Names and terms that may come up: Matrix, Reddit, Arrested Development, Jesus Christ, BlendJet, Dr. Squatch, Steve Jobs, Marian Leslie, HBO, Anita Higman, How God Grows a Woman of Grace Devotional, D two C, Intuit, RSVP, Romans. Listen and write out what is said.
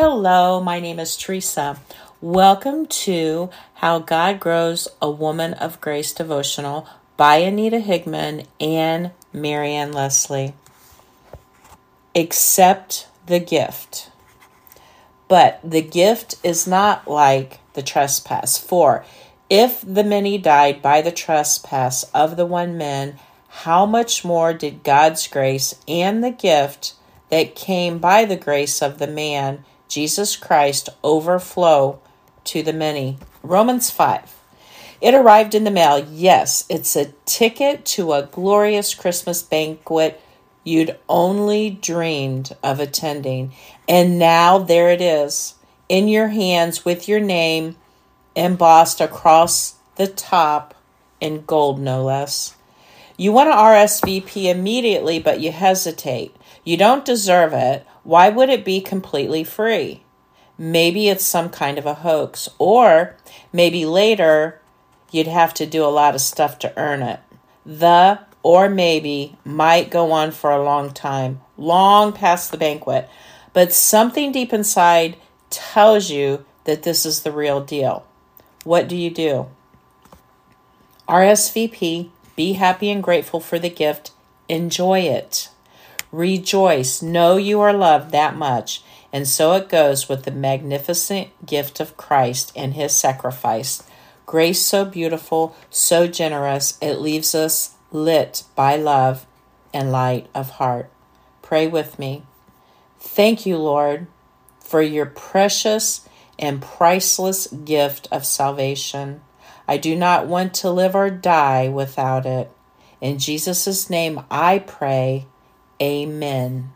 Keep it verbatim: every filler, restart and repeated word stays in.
Hello, my name is Teresa. Welcome to How God Grows a Woman of Grace Devotional by Anita Higman and Marian Leslie. Accept the gift. But the gift is not like the trespass. For if the many died by the trespass of the one man, how much more did God's grace and the gift that came by the grace of the man Jesus Christ overflow to the many? Romans five. It arrived in the mail. Yes, it's a ticket to a glorious Christmas banquet you'd only dreamed of attending. And now there it is, in your hands with your name embossed across the top in gold, no less. You want to R S V P immediately, but you hesitate. You don't deserve it. Why would it be completely free? Maybe it's some kind of a hoax, or maybe later you'd have to do a lot of stuff to earn it. The or maybe might go on for a long time, long past the banquet, but something deep inside tells you that this is the real deal. What do you do? R S V P, be happy and grateful for the gift. Enjoy it. Rejoice, know you are loved that much. And so it goes with the magnificent gift of Christ and his sacrifice. Grace so beautiful, so generous, it leaves us lit by love and light of heart. Pray with me. Thank you, Lord, for your precious and priceless gift of salvation. I do not want to live or die without it. In Jesus' name I pray. Amen.